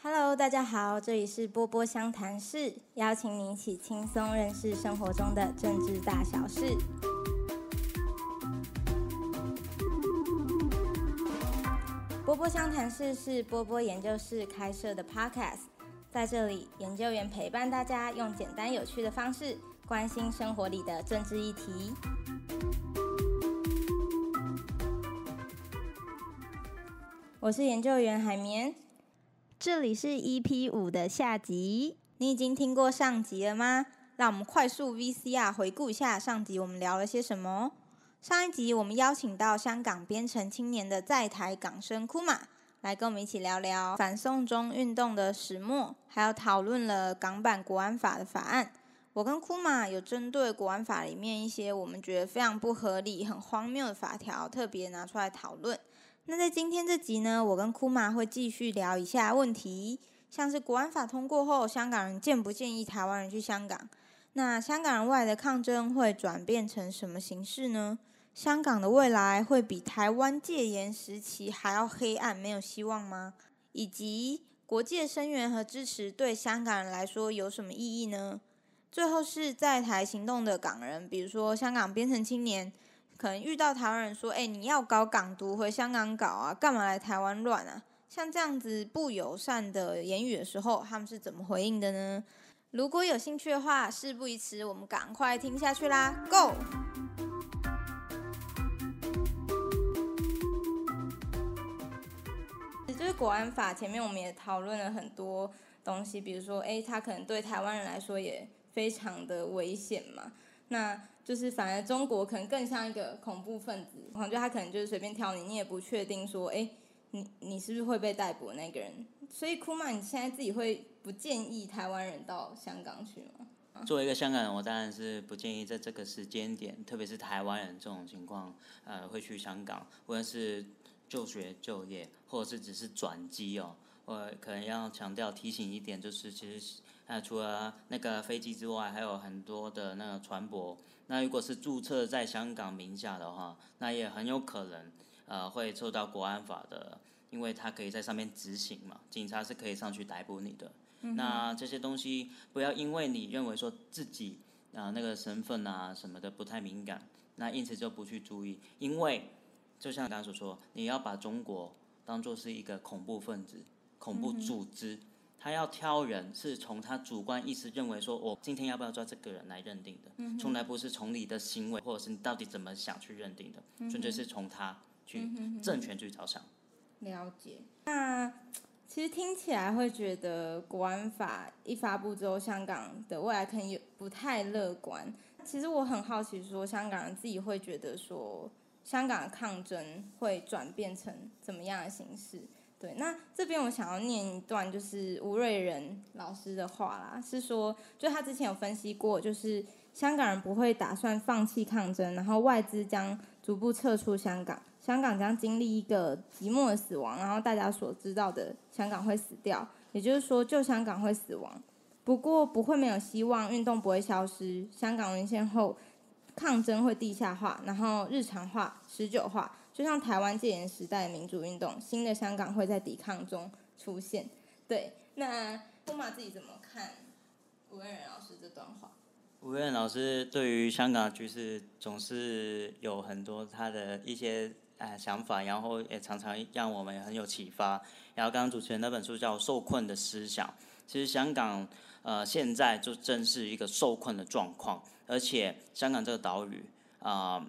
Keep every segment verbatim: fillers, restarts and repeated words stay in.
Hello， 大家好，这里是波波相谈室，邀请你一起轻松认识生活中的政治大小事。波波相谈室是波波研究室开设的 Podcast， 在这里研究员陪伴大家，用简单有趣的方式关心生活里的政治议题。我是研究员海绵，这里是 E P 五 的下集。你已经听过上集了吗？让我们快速 V C R 回顾一下上集我们聊了些什么。上一集我们邀请到香港边城青年的在台港生 Kuma 来跟我们一起聊聊反送中运动的始末，还有讨论了港版国安法的法案。我跟 Kuma 有针对国安法里面一些我们觉得非常不合理、很荒谬的法条特别拿出来讨论。那在今天这集呢，我跟 Kuma 会继续聊一下问题，像是国安法通过后，香港人建不建议台湾人去香港？那香港人外的抗争会转变成什么形式呢？香港的未来会比台湾戒严时期还要黑暗，没有希望吗？以及国际的声援和支持对香港人来说有什么意义呢？最后是在台行动的港人，比如说香港边城青年，可能遇到台湾人说，哎、欸，你要搞港独回香港搞啊，干嘛来台湾乱啊？像这样子不友善的言语的时候，他们是怎么回应的呢？如果有兴趣的话，事不宜迟，我们赶快听下去啦 ，Go！ 就是国安法，前面我们也讨论了很多东西，比如说，哎、欸，它可能对台湾人来说也非常的危险嘛。那就是反而中国可能更像一个恐怖分子，我觉得他可能就是随便挑你，你也不确定说，哎，你你是不是会被逮捕的那个人。所以 Kuma 你现在自己会不建议台湾人到香港去吗？作为一个香港人，我当然是不建议在这个时间点，特别是台湾人这种情况，呃，会去香港，无论是就学、就业，或者是只是转机哦。我可能要强调提醒一点，就是其实。那除了那个飞机之外，还有很多的那个船舶。那如果是注册在香港名下的话，那也很有可能呃会受到国安法的，因为它可以在上面执行嘛，警察是可以上去逮捕你的。嗯、那这些东西不要因为你认为说自己啊、呃、那个身份啊什么的不太敏感，那因此就不去注意，因为就像刚刚所说，你要把中国当作是一个恐怖分子、恐怖组织。嗯，他要挑人是从他主观意识认为说我、哦、今天要不要抓这个人来认定的，嗯、从来不是从你的行为或者是你到底怎么想去认定的，嗯、纯粹是从他去、嗯、政权去着想。了解。那其实听起来会觉得国安法一发布之后，香港的未来可能也不太乐观。其实我很好奇说，香港人自己会觉得说香港的抗争会转变成怎么样的形式？对，那这边我想要念一段就是吴瑞仁老师的话啦，是说就他之前有分析过，就是香港人不会打算放弃抗争，然后外资将逐步撤出香港，香港将经历一个寂寞的死亡，然后大家所知道的香港会死掉，也就是说旧香港会死亡，不过不会没有希望，运动不会消失，香港沦陷后抗争会地下化，然后日常化、持久化，就像台湾戒严时代的民主运动，新的香港会在抵抗中出现。对，那 Kuma 自己怎么看吴瑞仁老师这段话？吴瑞仁老师对于香港局势总是有很多他的一些、呃、想法，然后也常常让我们很有启发。然后刚刚主持人那本书叫《受困的思想》，其实香港呃现在就正是一个受困的状况。而且香港这个岛屿啊、呃，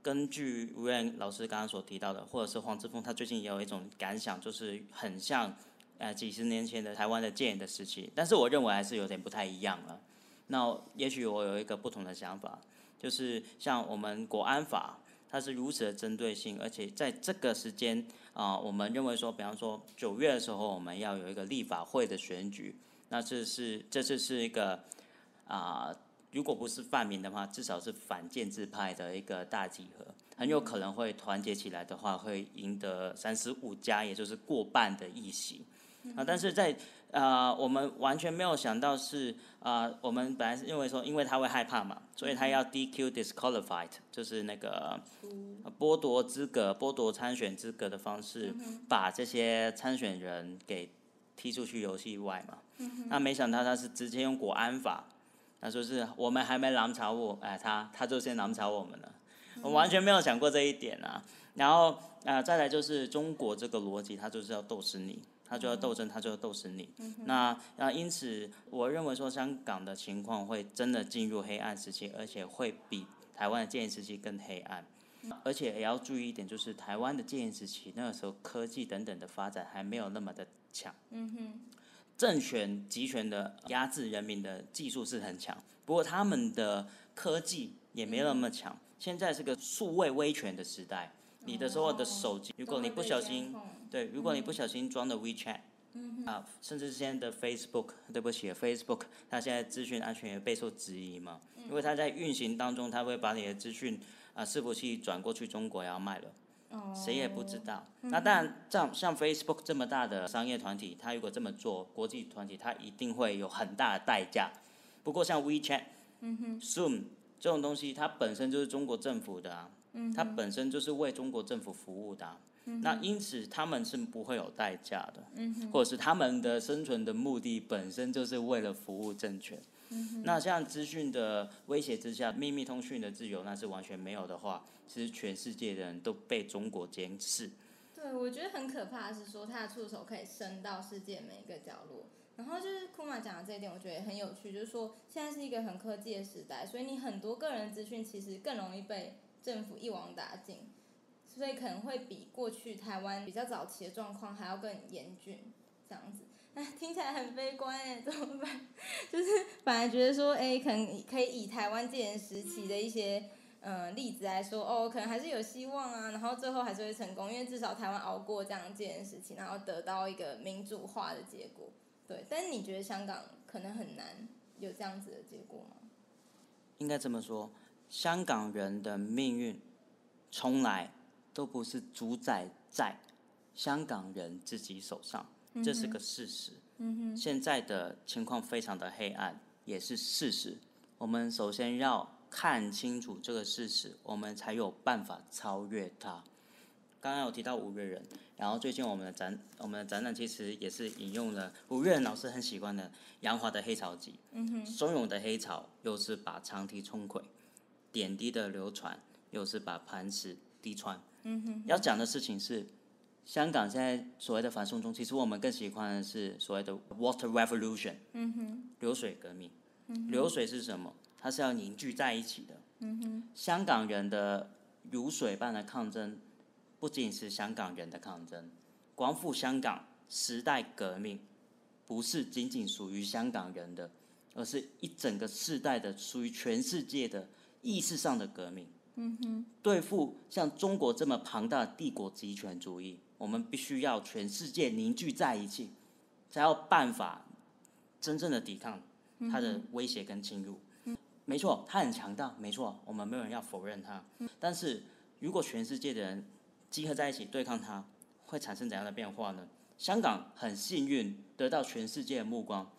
根据吴瑞仁老师刚刚所提到的，或者是黄之锋他最近也有一种感想，就是很像呃几十年前的台湾的戒严的时期，但是我认为还是有点不太一样了。那也许我有一个不同的想法，就是像我们国安法，它是如此的针对性，而且在这个时间啊、呃，我们认为说，比方说九月的时候，我们要有一个立法会的选举，那这是这次是一个啊。呃如果不是泛民的话，至少是反建制派的一个大集合，很有可能会团结起来的话，会赢得三十五家，也就是过半的议席。啊、呃，但是在呃，我们完全没有想到是啊、呃，我们本来是认为说，因为他会害怕嘛，所以他要 D Q disqualified， 就是那个剥夺资格、剥夺参选资格的方式，把这些参选人给踢出去游戏外嘛。嗯、那没想到他是直接用国安法，他说是我们还没拦查我，哎、呃，他他就先拦查我们了。我完全没有想过这一点啊。然后呃，再来就是中国这个逻辑，他就是要斗死你。他就要斗争，他就要斗死你。嗯、那那因此，我认为说香港的情况会真的进入黑暗时期，而且会比台湾的戒严时期更黑暗。嗯、而且也要注意一点，就是台湾的戒严时期那个时候科技等等的发展还没有那么的强。嗯哼，政权集权的压制人民的技术是很强，不过他们的科技也没那么强。嗯、现在是个数位威权的时代。你的所有的手机，如果你不小心，对，如果你不小心装了 WeChat，、嗯、啊，甚至现在的 Facebook， 对不起 ，Facebook， 它现在资讯安全也备受质疑嘛，因为它在运行当中，它会把你的资讯啊伺服器转过去中国要卖了，哦、谁也不知道。嗯、那当然，像像 Facebook 这么大的商业团体，它如果这么做，国际团体它一定会有很大的代价。不过像 WeChat、嗯、Zoom 这种东西，它本身就是中国政府的啊。它本身就是为中国政府服务的、啊，嗯、那因此他们是不会有代价的，嗯、或者是他们的生存的目的本身就是为了服务政权。嗯、那像资讯的威胁之下，秘密通讯的自由那是完全没有的话，其实全世界的人都被中国监视。对，我觉得很可怕的是说，它的触手可以伸到世界每一个角落。然后就是 Kuma 讲的这一点，我觉得也很有趣，就是说现在是一个很科技的时代，所以你很多个人资讯其实更容易被政府一网打尽，所以可能会比过去台湾比较早期的状况还要更严峻，这样子。哎，听起来很悲观哎，怎么办？就是本来觉得说，哎，可能可以以台湾戒严时期的一些呃例子来说，哦，可能还是有希望啊，然后最后还是会成功，因为至少台湾熬过这样戒严时期，然后得到一个民主化的结果。对，但是你觉得香港可能很难有这样子的结果吗？应该这么说。香港人的命运，从来都不是主宰在香港人自己手上，这是个事实。嗯、现在的情况非常的黑暗，也是事实。我们首先要看清楚这个事实，我们才有办法超越它。刚刚有提到吴月人，然后最近我们的展，我们的展览其实也是引用了吴月人老师很喜欢的杨华的《黑潮集》。嗯，汹涌的黑潮又是把长堤冲溃。点滴的流传，又是把磐石滴穿。嗯、哼哼要讲的事情是，香港现在所谓的反送中，其实我们更喜欢的是所谓的 water revolution，、嗯、哼流水革命。嗯、流水是什么？它是要凝聚在一起的。嗯、哼香港人的如水般的抗争，不仅是香港人的抗争，光复香港时代革命，不是仅仅属于香港人的，而是一整个世代的，属于全世界的。意识上的革命，嗯哼，对付像中国这么庞大的帝国集权主义，我们必须要全世界凝聚在一起，才有办法真正的抵抗它的威胁跟侵入。嗯、没错，它很强大，没错，我们没有人要否认它。嗯、但是如果全世界的人集合在一起对抗它，会产生怎样的变化呢？香港很幸运得到全世界的目光，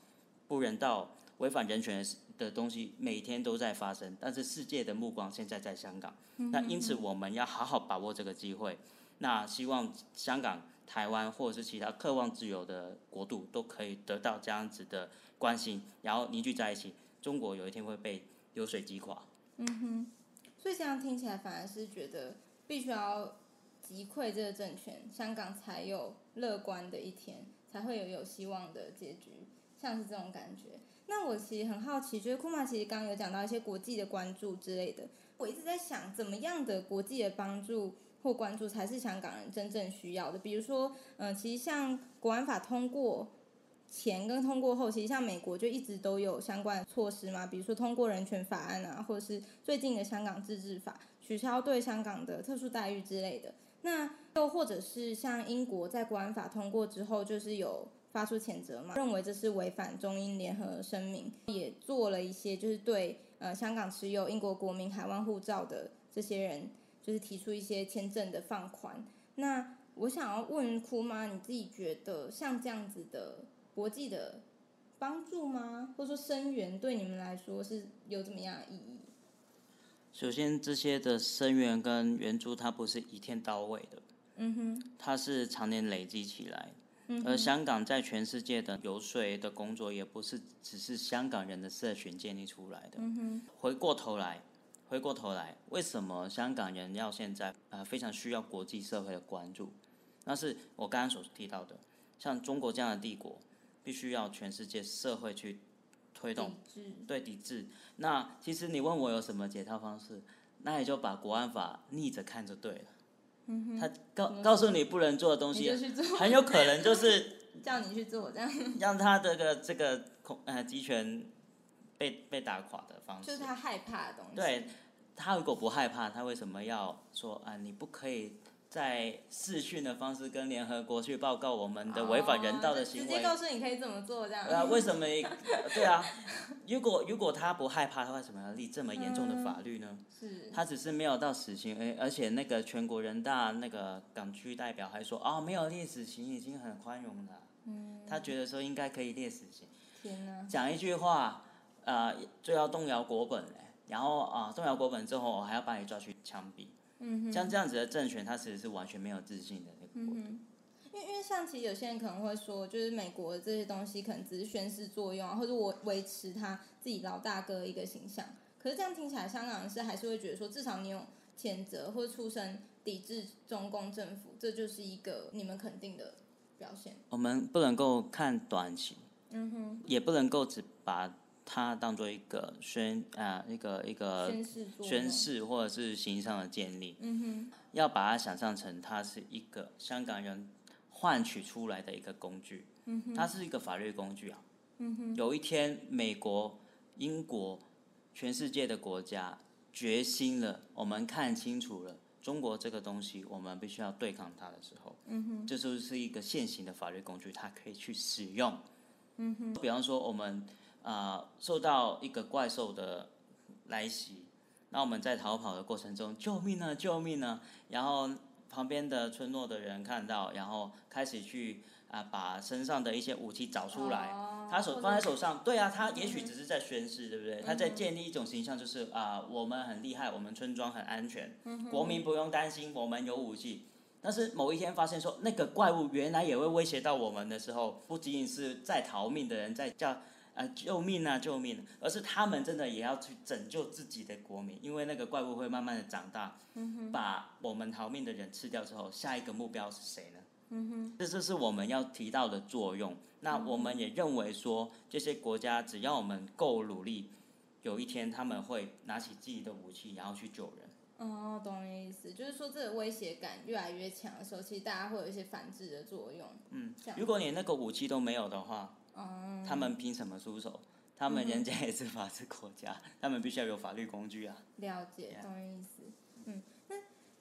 不人道、违反人权的事。的东西每天都在发生，但是世界的目光现在在香港，嗯、哼哼那因此我们要好好把握这个机会。那希望香港、台湾或者是其他渴望自由的国度都可以得到这样子的关心，然后凝聚在一起。中国有一天会被流水击垮。嗯哼，所以这样听起来反而是觉得必须要击溃这个政权，香港才有乐观的一天，才会有有希望的结局，像是这种感觉。那我其实很好奇，就是 Kuma 其实刚刚有讲到一些国际的关注之类的，我一直在想怎么样的国际的帮助或关注才是香港人真正需要的。比如说、呃、其实像国安法通过前跟通过后，其实像美国就一直都有相关的措施嘛，比如说通过人权法案啊，或者是最近的香港自治法，取消对香港的特殊待遇之类的。那又或者是像英国在国安法通过之后，就是有发出谴责嘛，认为这是违反中英联合声明，也做了一些就是对、呃、香港持有英国国民海外护照的这些人，就是提出一些签证的放宽。那我想要问Kuma，你自己觉得像这样子的国际的帮助吗，或者说声援对你们来说是有怎么样的意义？首先，这些的声援跟援助它不是一天到位的，嗯哼，它是常年累积起来。嗯、而香港在全世界的游说的工作也不是只是香港人的社群建立出来的、嗯、回过头来回过头来为什么香港人要现在、呃、非常需要国际社会的关注，那是我刚刚所提到的，像中国这样的帝国必须要全世界社会去推动，对，抵制。那其实你问我有什么解套方式，那也就把国安法逆着看就对了。嗯、他告告诉你不能做的东西，很有可能就是叫你去做，这样让他这个这个呃集权被被打垮的方式。就是他害怕的东西。对，他如果不害怕，他为什么要说啊？你不可以在视讯的方式跟联合国去报告我们的违反人道的行为，哦、直接告诉你可以怎么做这样。啊，为什么？对啊，如果如果他不害怕，他为什么要立这么严重的法律呢？嗯、是，他只是没有到死刑，而且那个全国人大那个港区代表还说啊、哦，没有列死刑已经很宽容了。嗯、他觉得说应该可以列死刑。天哪！讲一句话，呃，就要动摇国本嘞，然后啊、呃，动摇国本之后，我还要把你抓去枪毙。像这样子的政权，它其实是完全没有自信的那个国度、嗯、因为因为像其实有些人可能会说，就是美国的这些东西可能只是宣示作用啊，或者我维持他自己老大哥一个形象。可是这样听起来，香港人是还是会觉得说，至少你有谴责或出声抵制中共政府，这就是一个你们肯定的表现。我们不能够看短期，嗯哼，也不能够只把它当做一个宣啊、呃、一个一个宣誓或者是形象的建立，嗯哼，要把它想象成它是一个香港人换取出来的一个工具，嗯哼，它是一个法律工具啊，嗯哼，有一天美国、英国、全世界的国家决心了，我们看清楚了，中国这个东西我们必须要对抗它的时候，嗯哼，这就是一个现行的法律工具，它可以去使用，嗯哼，比方说我们。呃、受到一个怪兽的来袭，那我们在逃跑的过程中，救命啊救命啊，然后旁边的村落的人看到，然后开始去、呃、把身上的一些武器找出来、哦、他手放在手上，对啊，他也许只是在宣示、嗯、对不对，他在建立一种形象，就是、呃、我们很厉害，我们村庄很安全、嗯、国民不用担心，我们有武器。但是某一天发现说那个怪物原来也会威胁到我们的时候，不仅仅是在逃命的人在叫啊、救命啊救命啊，而是他们真的也要去拯救自己的国民，因为那个怪物会慢慢的长大、嗯、把我们逃命的人吃掉之后，下一个目标是谁呢、嗯、哼，这是我们要提到的作用。那我们也认为说，这些国家只要我们够努力，有一天他们会拿起自己的武器然后去救人。哦，懂你意思，就是说这个威胁感越来越强的时候，其实大家会有一些反制的作用。嗯，如果你那个武器都没有的话，嗯、他们凭什么出手？他们人家也是法治国家、嗯、他们必须要有法律工具啊。了解，懂意思、嗯、那,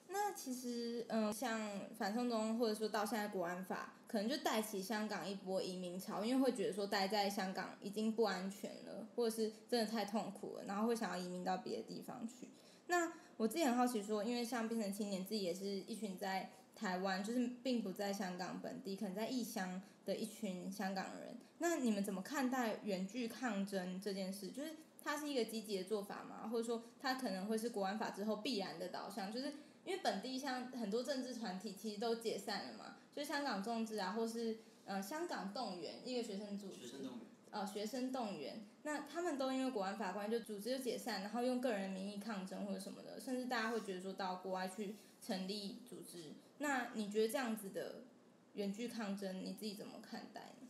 那其实、嗯、像反送中或者说到现在国安法，可能就带起香港一波移民潮，因为会觉得说待在香港已经不安全了，或者是真的太痛苦了，然后会想要移民到别的地方去。那我自己很好奇说，因为像变成青年自己也是一群在台湾，就是并不在香港本地，可能在异乡的一群香港人，那你们怎么看待远距抗争这件事？就是它是一个积极的做法吗？或者说它可能会是国安法之后必然的导向？就是因为本地像很多政治团体其实都解散了嘛，就是香港众志啊，或是、呃、香港动员一个学生组织，学生动员，呃，学生动员，那他们都因为国安法关系就组织就解散，然后用个人名义抗争或者什么的，甚至大家会觉得说到国外去成立组织。那你觉得这样子的远距抗争，你自己怎么看待呢？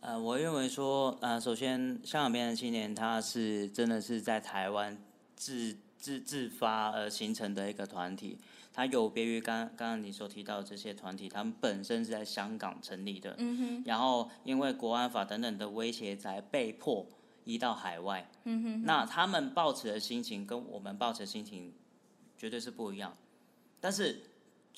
呃，我认为说，呃，首先香港边的青年，他是真的是在台湾自自自发而形成的一个团体，它有别于刚刚刚你所提到的这些团体，他们本身是在香港成立的，嗯、然后因为国安法等等的威胁，才被迫移到海外。嗯、哼哼那他们抱持的心情跟我们抱持的心情绝对是不一样，但是。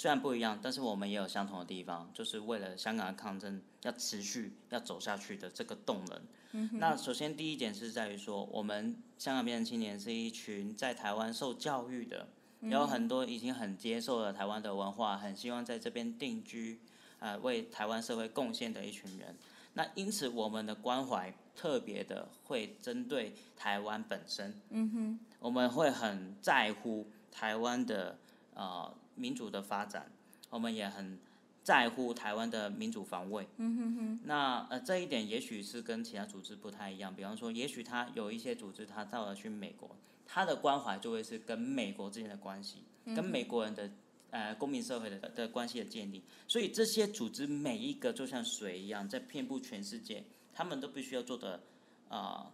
虽然不一样，但是我们也有相同的地方，就是为了香港的抗争要持续要走下去的这个动能。嗯、那首先第一点是在于说，我们香港边的青年是一群在台湾受教育的，有很多已经很接受了台湾的文化，很希望在这边定居，呃，为台湾社会贡献的一群人。那因此我们的关怀特别的会针对台湾本身，嗯哼，我们会很在乎台湾的呃。民主的发展，我们也很在乎台湾的民主防卫。嗯哼哼。那呃这一点也许是跟其他组织不太一样，比方说，也许他有一些组织他到了去美国，他的关怀就会是跟美国之间的关系，嗯、跟美国人的呃公民社会的的关系的建立。所以这些组织每一个就像水一样，在遍布全世界，他们都必须要做的啊。呃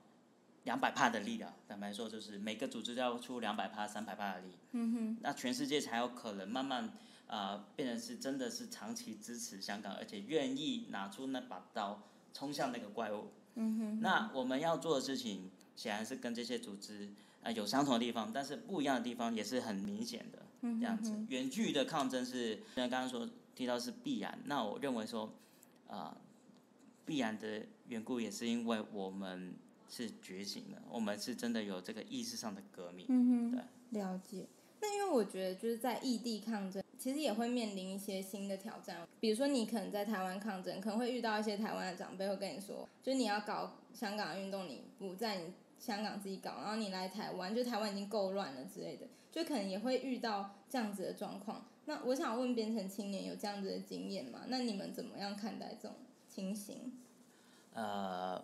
两百帕的力啊，坦白说就是每个组织都要出两百帕、三百帕的力，嗯哼，那全世界才有可能慢慢呃变成是真的是长期支持香港，而且愿意拿出那把刀冲向那个怪物，嗯 哼, 哼。那我们要做的事情显然是跟这些组织呃有相同的地方，但是不一样的地方也是很明显的，嗯哼哼这样子。远距的抗争是刚刚说提到是必然，那我认为说啊、呃、必然的缘故也是因为我们。是觉醒的，我们是真的有这个意识上的革命。嗯哼，对，了解。那因为我觉得就是在异地抗争，其实也会面临一些新的挑战。比如说你可能在台湾抗争，可能会遇到一些台湾的长辈会跟你说，就是你要搞香港的运动，你不在你香港自己搞，然后你来台湾，就台湾已经够乱了之类的，就可能也会遇到这样子的状况。那我想问边城青年有这样子的经验吗？那你们怎么样看待这种情形？呃。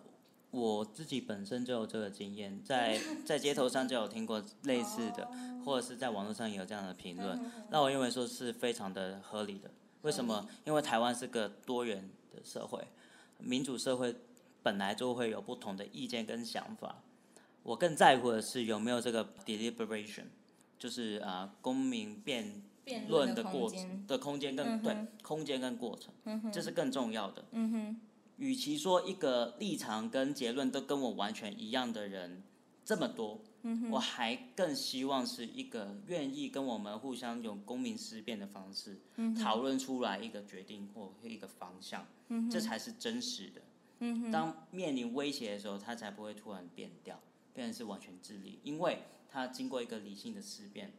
我自己本身就有这个经验，在在街头上就有听过类似的，或者是在网络上也有这样的评论。那我认为说是非常的合理的。为什么？因为台湾是个多元的社会，民主社会本来就会有不同的意见跟想法。我更在乎的是有没有这个 deliberation， 就是啊、呃、公民辩论的过程的空间跟、嗯、对空间跟过程、嗯，这是更重要的。嗯哼，与其说一个立场跟结论都跟我完全一样的人这么多，嗯、我还更希望是一个愿意跟我们互相用公民思辨的方式、嗯、讨论出来一个决定或一个方向，嗯、这才是真实的。嗯、当面临威胁的时候，它才不会突然变掉，变成是完全自立，因为它经过一个理性的思辨，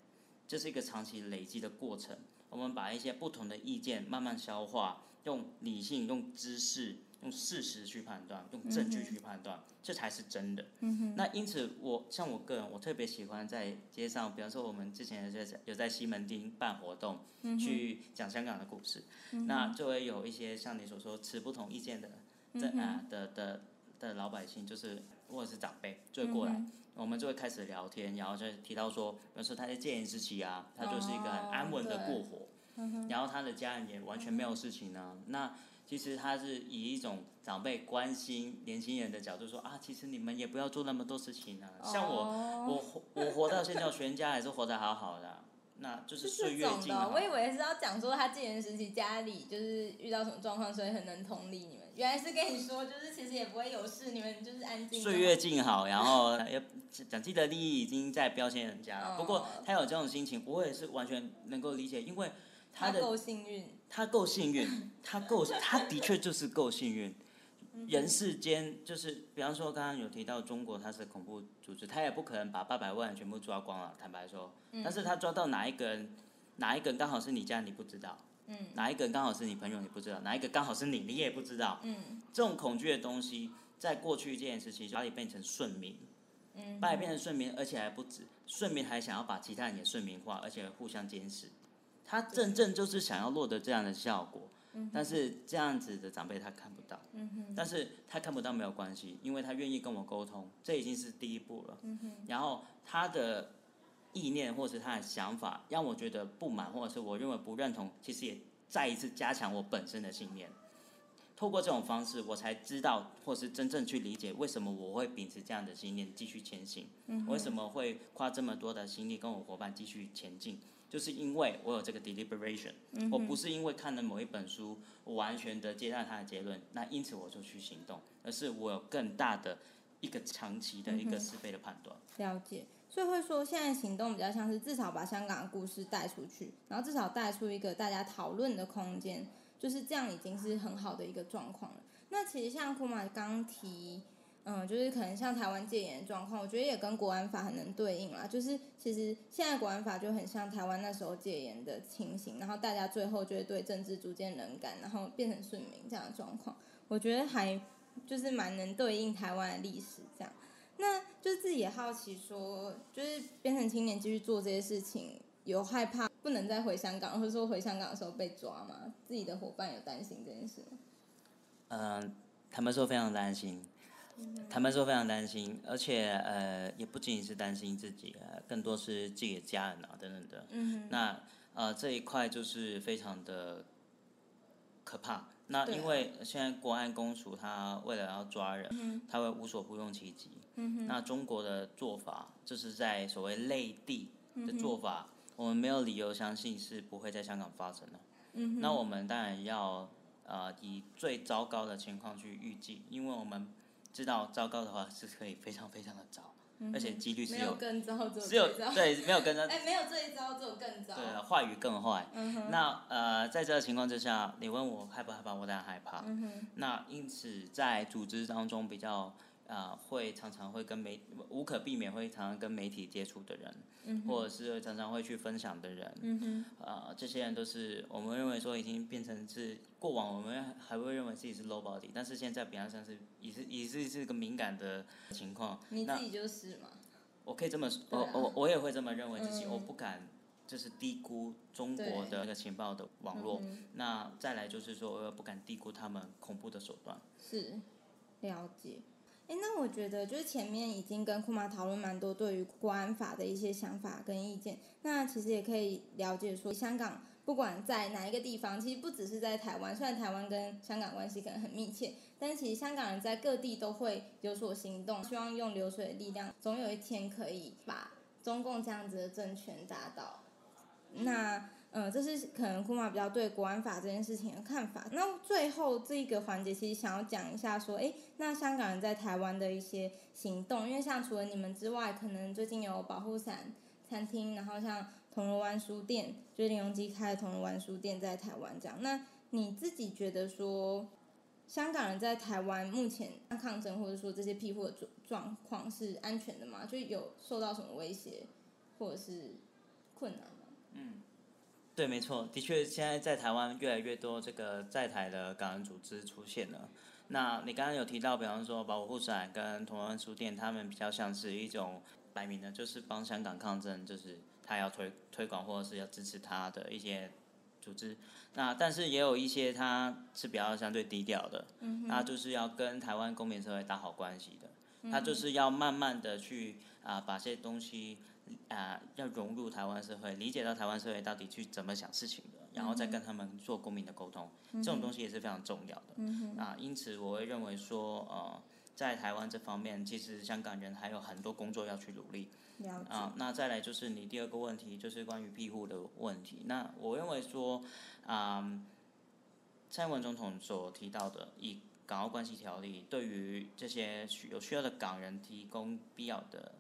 这是一个长期累积的过程。我们把一些不同的意见慢慢消化，用理性、用知识。用事实去判断，用证据去判断，嗯、这才是真的。嗯、那因此我，我像我个人，我特别喜欢在街上，比方说我们之前有在西门町办活动，嗯、去讲香港的故事，嗯、那就会有一些像你所说持不同意见的、嗯呃、的 的, 的老百姓，就是或者是长辈就会过来，嗯、我们就会开始聊天，然后就提到说，比如说他在戒严时期啊，他就是一个很安稳的过活，哦、然后他的家人也完全没有事情啊，嗯、那。其实他是以一种长辈关心年轻人的角度说啊，其实你们也不要做那么多事情啊。像我，我我活到现在，全家也是活得好好的、啊，那就是岁月静好。我以为是要讲说他戒严时期家里就是遇到什么状况，所以很能同理你们。原来是跟你说，就是其实也不会有事，你们就是安静。岁月静好，然后讲既得利益已经在标签人家了。不过他有这种心情，我也是完全能够理解，因为。他够幸运，他够幸运，他够，他的确就是够幸运。人世间就是，比方说刚刚有提到中国，它是恐怖组织，他也不可能把八百万人全部抓光了，坦白说。但是他抓到哪一个人，哪一个人刚好是你家人，你不知道。嗯。哪一个人刚好是你朋友，你不知道。哪一个刚好是你，你也不知道。嗯。这种恐惧的东西，在过去这件事情，把你变成顺民，嗯，把你变成顺民，而且还不止，顺民还想要把其他人也顺民化，而且互相监视。他真正就是想要落得这样的效果，嗯、但是这样子的长辈他看不到，嗯、但是他看不到没有关系，因为他愿意跟我沟通，这已经是第一步了。嗯、然后他的意念或是他的想法让我觉得不满，或者是我认为不认同，其实也再一次加强我本身的信念。透过这种方式，我才知道或是真正去理解为什么我会秉持这样的信念继续前行，嗯、为什么会花这么多的心力跟我伙伴继续前进。就是因为我有这个 deliberation，嗯、我不是因为看了某一本书，我完全的接纳他的结论，那因此我就去行动，而是我有更大的一个长期的一个是非的判断。嗯、了解，所以会说现在行动比较像是至少把香港的故事带出去，然后至少带出一个大家讨论的空间，就是这样已经是很好的一个状况了。那其实像 Kuma 刚提。嗯，就是可能像台湾戒严状况，我觉得也跟国安法很能对应啦。就是其实现在国安法就很像台湾那时候戒严的情形，然后大家最后就会对政治逐渐冷感，然后变成顺民这样的状况。我觉得还就是蛮能对应台湾的历史这样。那就是自己也好奇说，就是边城青年继续做这些事情，有害怕不能再回香港，或者说回香港的时候被抓吗？自己的伙伴有担心这件事吗？嗯、呃，他们说非常担心，他们说非常担心，而且呃，也不仅仅是担心自己，更多是自己的家人啊等等的。嗯。那呃这一块就是非常的可怕。那因为现在国安公署他为了要抓人，嗯、他会无所不用其极。嗯、那中国的做法，就是在所谓内地的做法。嗯，我们没有理由相信是不会在香港发生的。嗯，那我们当然要呃以最糟糕的情况去预计，因为我们知道糟糕的话是可以非常非常的糟，嗯、而且几率是有没有更糟，只有对没有更糟，哎、欸、没有最糟，只有更糟，对，坏与更坏。嗯、那呃在这个情况之下，你问我害不害怕，我当然害怕。嗯、那因此在组织当中比较。呃、会常常会跟媒无可避免会常常跟媒体接触的人，嗯、或者是常常会去分享的人，嗯呃、这些人都是我们认为说已经变成是过往我们还会认为自己是 low body， 但是现在比较像是也是也是是个敏感的情况。你自己就是嘛？我可以这么说，啊、我我我也会这么认为自己，嗯、我不敢就是低估中国的那个情报的网络。嗯、那再来就是说，我也不敢低估他们恐怖的手段。是，了解。哎，那我觉得就是前面已经跟 Kuma 讨论蛮多对于国安法的一些想法跟意见，那其实也可以了解说，香港不管在哪一个地方，其实不只是在台湾，虽然台湾跟香港关系可能很密切，但其实香港人在各地都会有所行动，希望用流水的力量，总有一天可以把中共这样子的政权打倒。那嗯，这是可能Kuma比较对国安法这件事情的看法。那最后这个环节，其实想要讲一下说，哎，那香港人在台湾的一些行动，因为像除了你们之外，可能最近有保护伞餐厅，然后像铜锣湾书店，就是林荣基开的铜锣湾书店在台湾这样。那你自己觉得说，香港人在台湾目前抗争或者说这些庇护的状况是安全的吗？就有受到什么威胁或者是困难吗？嗯。对，没错，的确，现在在台湾越来越多这个在台的港人组织出现了。那你刚刚有提到，比方说保护伞跟铜锣湾书店，他们比较像是一种摆明的，就是帮香港抗争，就是他要推推广或者是要支持他的一些组织。那但是也有一些他是比较相对低调的，嗯，他就是要跟台湾公民社会打好关系的，嗯、他就是要慢慢的去啊、呃、把这些东西。呃、要融入台湾社会，理解到台湾社会到底去怎么想事情的，然后再跟他们做公民的沟通，嗯、这种东西也是非常重要的。嗯呃、因此我会认为说，呃、在台湾这方面，其实香港人还有很多工作要去努力。了解。呃、那再来就是你第二个问题，就是关于庇护的问题。那我认为说，呃、蔡英文总统所提到的以港澳关系条例，对于这些有需要的港人提供必要的。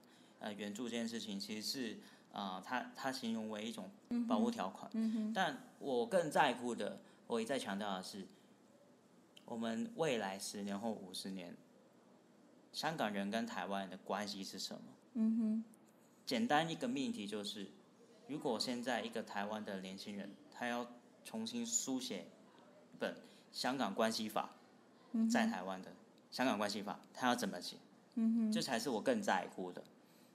呃，援助这件事情其实是，呃，他他形容为一种保护条款，嗯嗯、但我更在乎的，我一再强调的是，我们未来十年或五十年，香港人跟台湾人的关系是什么？嗯哼，简单一个命题就是，如果现在一个台湾的年轻人，他要重新书写一本《香港关系法》，嗯，在台湾的《香港关系法》，他要怎么写？嗯哼，这才是我更在乎的。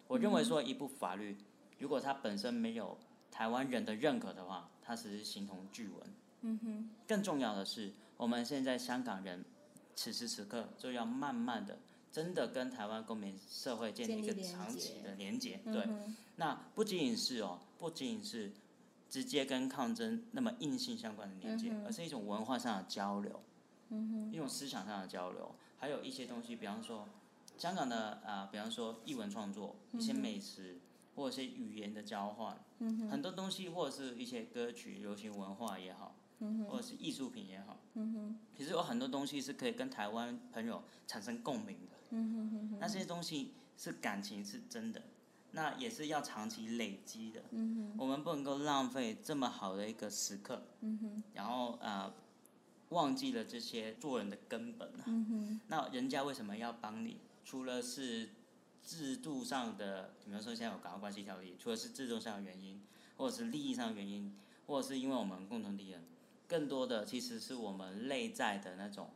我认为说，一部法律如果它本身没有台湾人的认可的话，它只是形同具文。嗯哼。更重要的是，我们现在香港人此时此刻就要慢慢的，真的跟台湾公民社会建立一个长期的连结。对。嗯、那不仅仅是哦，不仅仅是直接跟抗争那么硬性相关的连结，嗯、而是一种文化上的交流，嗯、一种思想上的交流，还有一些东西，比方说。香港的呃，比方说艺文创作、一些美食，嗯、或者是语言的交换，嗯、很多东西，或者是一些歌曲、流行文化也好，嗯、或者是艺术品也好，嗯、其实有很多东西是可以跟台湾朋友产生共鸣的。嗯、哼哼哼那这些东西是感情是真的，那也是要长期累积的。嗯、我们不能够浪费这么好的一个时刻，嗯、然后呃。忘记了这些做人的根本，啊嗯、那人家为什么要帮你？除了是制度上的，比如说现在有港澳关系条例，除了是制度上的原因，或者是利益上的原因，或者是因为我们共同敌人，更多的其实是我们内在的那种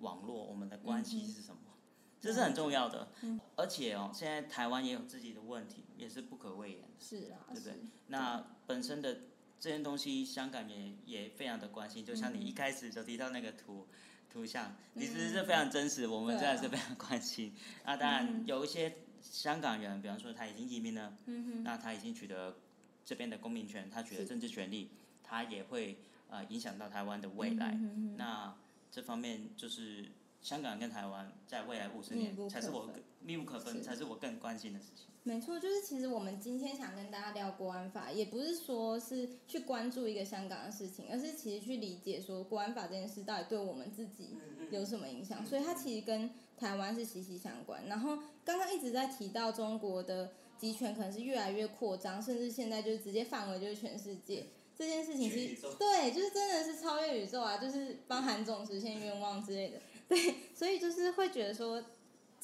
网络，我们的关系是什么？嗯、这是很重要的。嗯、而且哦，现在台湾也有自己的问题，也是不可讳言的。是啊，对不对？那本身的这件东西，香港也也非常的关心。就像你一开始就提到那个图。嗯图像其实是非常真实，嗯、我们真的是非常关心。啊、那当然有一些香港人，比方说他已经移民了，嗯、那他已经取得这边的公民权，他取得政治权利，他也会、呃、影响到台湾的未来。嗯、那这方面就是香港跟台湾在未来五十年才是我密不可分，才是我更关心的事情。没错，就是其实我们今天想跟大家聊国安法，也不是说是去关注一个香港的事情，而是其实去理解说国安法这件事到底对我们自己有什么影响，所以它其实跟台湾是息息相关。然后刚刚一直在提到中国的集权可能是越来越扩张，甚至现在就是直接范围就是全世界这件事情，其实对，就是真的是超越宇宙啊，就是帮韩总实现愿望之类的，对，所以就是会觉得说。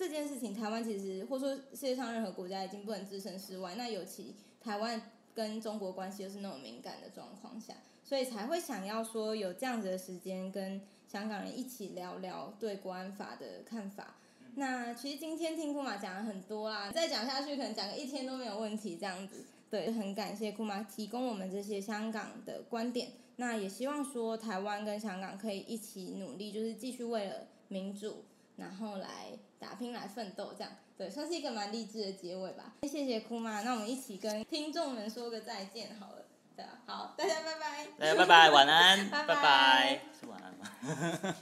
这件事情台湾其实或说世界上任何国家已经不能置身事外，那尤其台湾跟中国关系又是那种敏感的状况下，所以才会想要说有这样子的时间跟香港人一起聊聊对国安法的看法。那其实今天听Kuma讲了很多啦，再讲下去可能讲个一天都没有问题这样子，对，很感谢Kuma提供我们这些香港的观点，那也希望说台湾跟香港可以一起努力，就是继续为了民主然后来打拼来奋斗这样，对，算是一个蛮励志的结尾吧。谢谢Kuma，那我们一起跟听众们说个再见好了，对啊，好，大家拜拜，大家拜拜，晚安，拜拜，是晚安吗？